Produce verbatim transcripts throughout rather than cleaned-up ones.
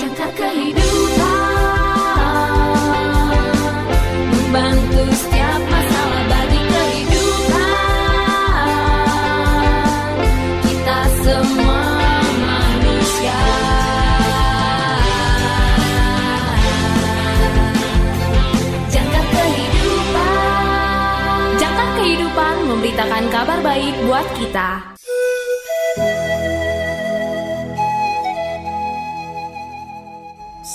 Jangkar Kehidupan membantu setiap masalah bagi kehidupan kita semua manusia. Memberitakan kabar baik buat kita.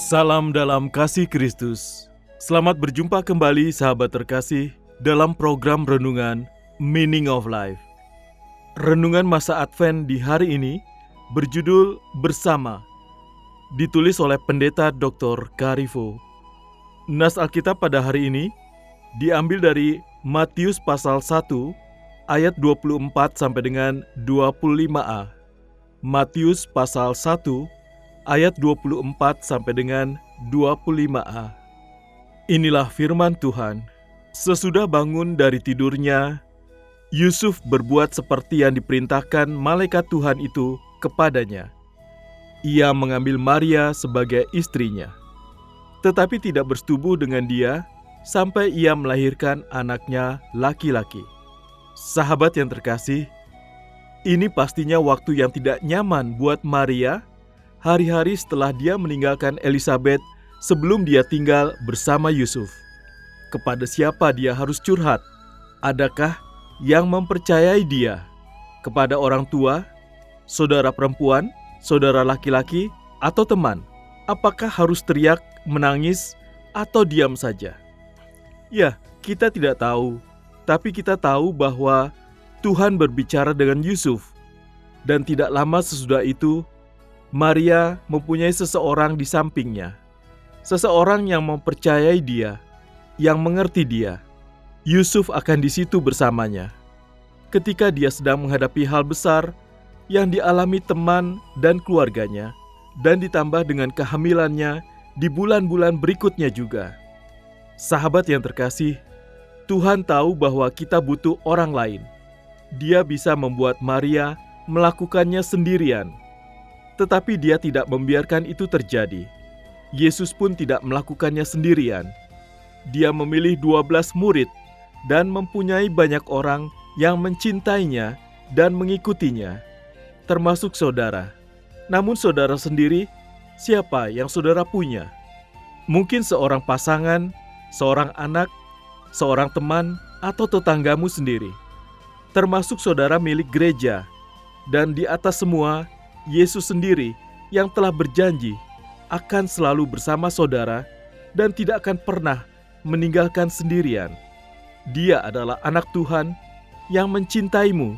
Salam dalam kasih Kristus. Selamat berjumpa kembali sahabat terkasih dalam program renungan Meaning of Life. Renungan masa Advent di hari ini berjudul Bersama, ditulis oleh Pendeta Doktor Karifo. Nas Alkitab pada hari ini diambil dari Matius pasal satu ayat dua puluh empat sampai dengan dua puluh lima a. Matius pasal satu ayat dua puluh empat sampai dengan dua puluh lima a. Inilah firman Tuhan. Sesudah bangun dari tidurnya, Yusuf berbuat seperti yang diperintahkan malaikat Tuhan itu kepadanya. Ia mengambil Maria sebagai istrinya, tetapi tidak bersetubuh dengan dia sampai ia melahirkan anaknya laki-laki. Sahabat yang terkasih, ini pastinya waktu yang tidak nyaman buat Maria, hari-hari setelah dia meninggalkan Elisabeth sebelum dia tinggal bersama Yusuf. Kepada siapa dia harus curhat? Adakah yang mempercayai dia? Kepada orang tua, saudara perempuan, saudara laki-laki, atau teman? Apakah harus teriak, menangis, atau diam saja? Ya, kita tidak tahu. Tapi kita tahu bahwa Tuhan berbicara dengan Yusuf. Dan tidak lama sesudah itu, Maria mempunyai seseorang di sampingnya. Seseorang yang mempercayai dia, yang mengerti dia. Yusuf akan di situ bersamanya. Ketika dia sedang menghadapi hal besar yang dialami teman dan keluarganya, dan ditambah dengan kehamilannya di bulan-bulan berikutnya juga. Sahabat yang terkasih, Tuhan tahu bahwa kita butuh orang lain. Dia bisa membuat Maria melakukannya sendirian. Tetapi dia tidak membiarkan itu terjadi. Yesus pun tidak melakukannya sendirian. Dia memilih dua belas murid dan mempunyai banyak orang yang mencintainya dan mengikutinya, termasuk saudara. Namun saudara sendiri, siapa yang saudara punya? Mungkin seorang pasangan, seorang anak, seorang teman, atau tetanggamu sendiri, termasuk saudara milik gereja. Dan di atas semua, Yesus sendiri yang telah berjanji akan selalu bersama saudara dan tidak akan pernah meninggalkan sendirian. Dia adalah anak Tuhan yang mencintaimu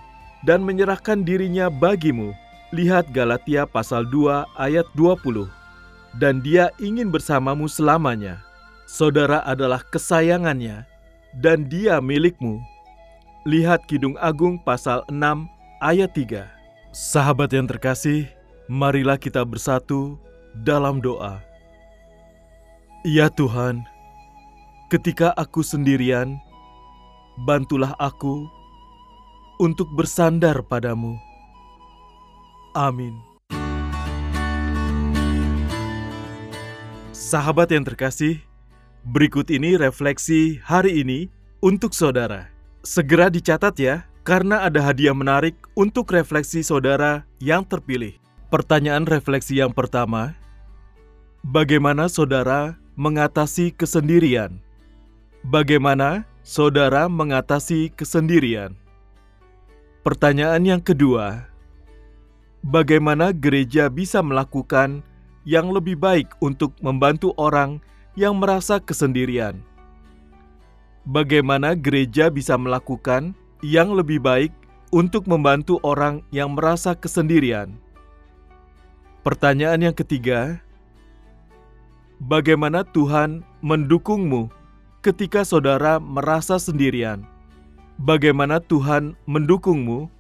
dan menyerahkan dirinya bagimu. Lihat Galatia pasal dua ayat dua puluh. Dan dia ingin bersamamu selamanya. Saudara adalah kesayangannya dan dia milikmu. Lihat Kidung Agung pasal enam ayat tiga. Sahabat yang terkasih, marilah kita bersatu dalam doa. Ya Tuhan, ketika aku sendirian, bantulah aku untuk bersandar padamu. Amin. Sahabat yang terkasih, berikut ini refleksi hari ini untuk saudara. Segera dicatat ya, karena ada hadiah menarik untuk refleksi saudara yang terpilih. Pertanyaan refleksi yang pertama, bagaimana saudara mengatasi kesendirian? Bagaimana saudara mengatasi kesendirian? Pertanyaan yang kedua, bagaimana gereja bisa melakukan yang lebih baik untuk membantu orang yang merasa kesendirian? Bagaimana gereja bisa melakukan yang lebih baik untuk membantu orang yang merasa kesendirian? Pertanyaan yang ketiga, bagaimana Tuhan mendukungmu ketika saudara merasa sendirian? Bagaimana Tuhan mendukungmu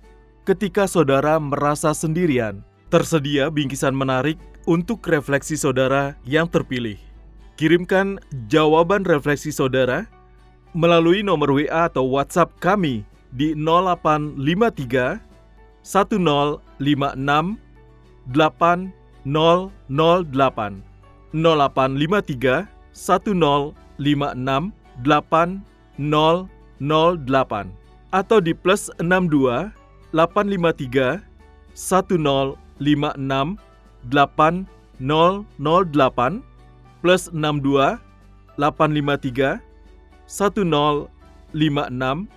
ketika saudara merasa sendirian. Tersedia bingkisan menarik untuk refleksi saudara yang terpilih. Kirimkan jawaban refleksi saudara melalui nomor W A atau WhatsApp kami di nol delapan lima tiga satu nol lima enam delapan nol nol delapan nol delapan lima tiga satu nol lima enam delapan nol nol delapan atau di plus enam dua delapan lima tiga satu nol lima enam delapan nol nol delapan plus enam dua delapan lima tiga satu nol lima enam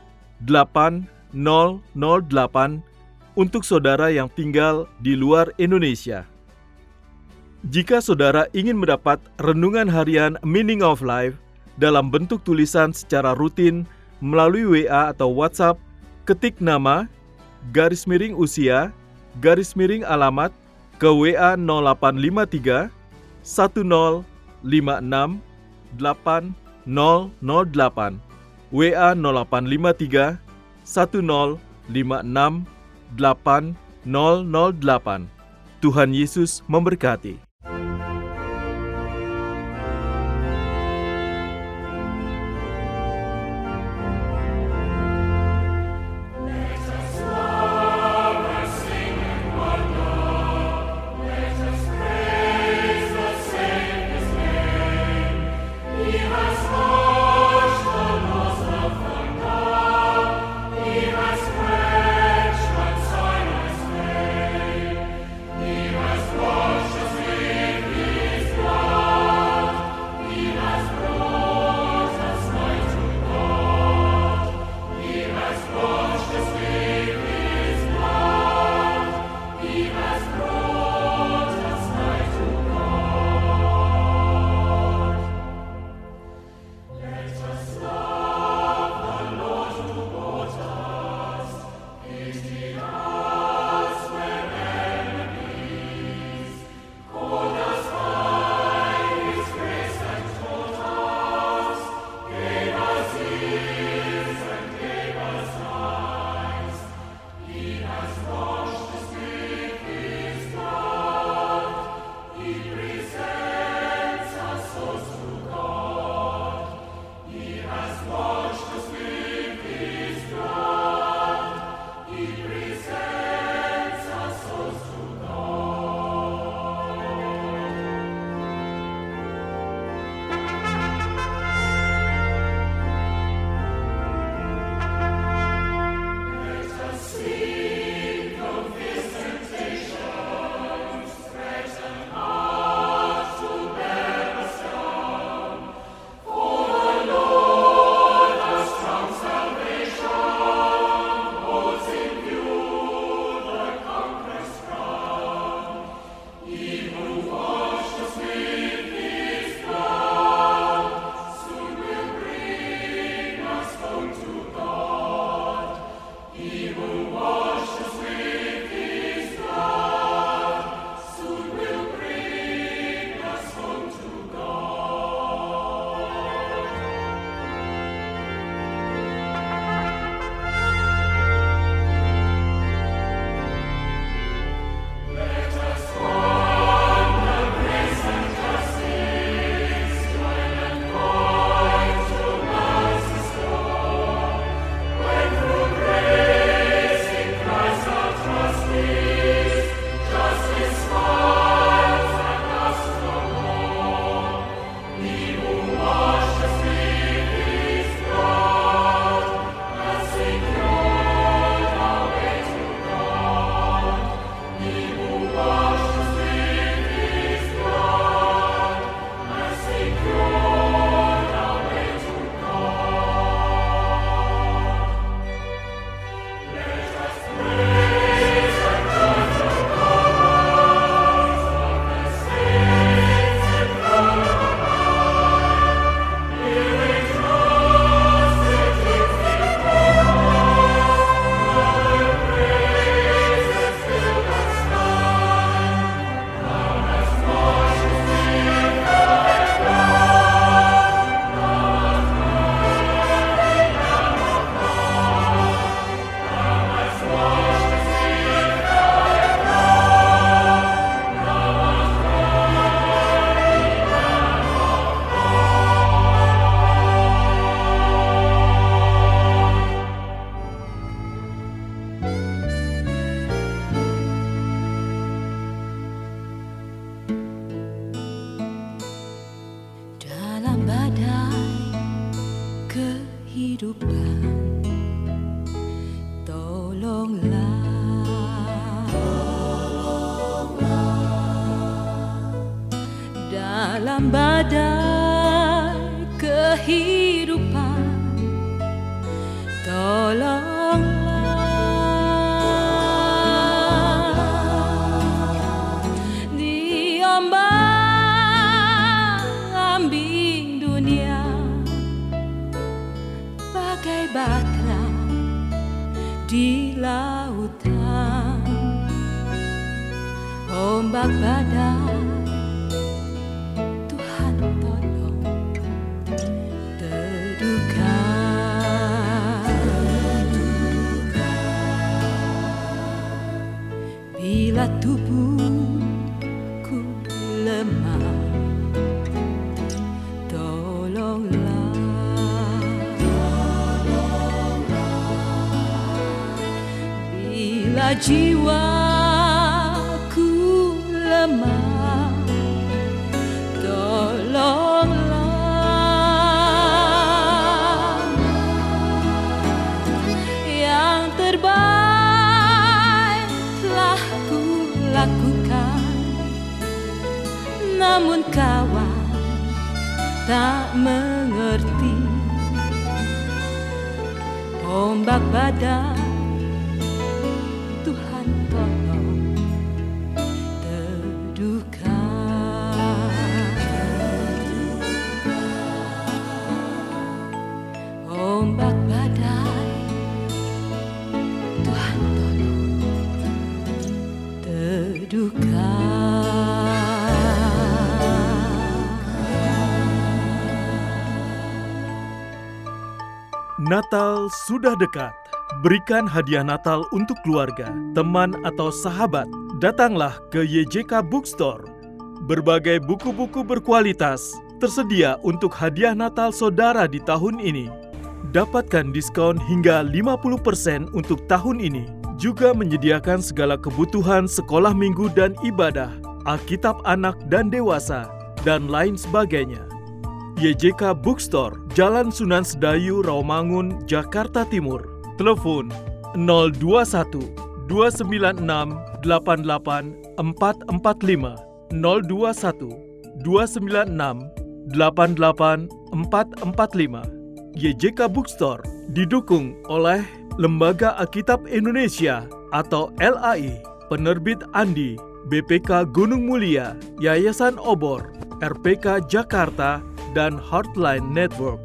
delapan nol nol delapan untuk saudara yang tinggal di luar Indonesia. Jika saudara ingin mendapat renungan harian Meaning of Life dalam bentuk tulisan secara rutin melalui W A atau WhatsApp, ketik nama, garis miring usia, garis miring alamat ke W A nol delapan lima tiga satu nol lima enam delapan nol nol delapan W A nol delapan lima tiga satu nol lima enam delapan nol nol delapan. Tuhan Yesus memberkati. Yes, Dalam badai kehidupan, tolonglah, tolonglah dalam badai kehidupan, tolonglah di ombak-ambing dunia, bagai batra di lautan, ombak badai, Tuhan tolong teduhkan. Bila tubuhku lemah, tolonglah, bila jiwaku lemah, tolonglah yang terbaik telah ku lakukan, namun kawan tak mengerti, ombak badai Natal sudah dekat. Berikan hadiah Natal untuk keluarga, teman atau sahabat. Datanglah ke Y J K Bookstore. Berbagai buku-buku berkualitas tersedia untuk hadiah Natal saudara di tahun ini. Dapatkan diskon hingga lima puluh persen untuk tahun ini. Juga menyediakan segala kebutuhan sekolah minggu dan ibadah, Alkitab anak dan dewasa, dan lain sebagainya. Y J K Bookstore, Jalan Sunan Sedayu, Rawamangun, Jakarta Timur. Telepon nol dua satu dua sembilan enam delapan delapan empat empat lima, nol dua satu dua sembilan enam delapan delapan empat empat lima. Y J K Bookstore didukung oleh Lembaga Akitab Indonesia atau L A I, Penerbit Andi, B P K Gunung Mulia, Yayasan Obor, R P K Jakarta, dan Heartline Network.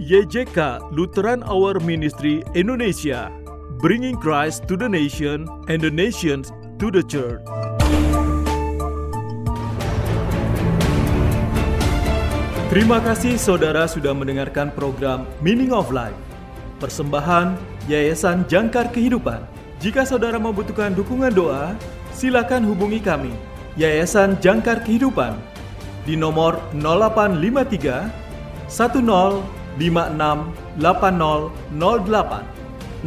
Y J K Lutheran Our Ministry Indonesia, bringing Christ to the nation and the nations to the church. Terima kasih saudara sudah mendengarkan program Meaning of Life, persembahan Yayasan Jangkar Kehidupan. Jika saudara membutuhkan dukungan doa, silakan hubungi kami, Yayasan Jangkar Kehidupan, di nomor nol delapan lima tiga satu nol lima enam delapan nol nol delapan,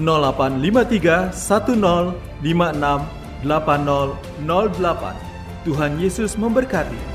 nol delapan lima tiga satu nol lima enam delapan nol nol delapan. Tuhan Yesus memberkati.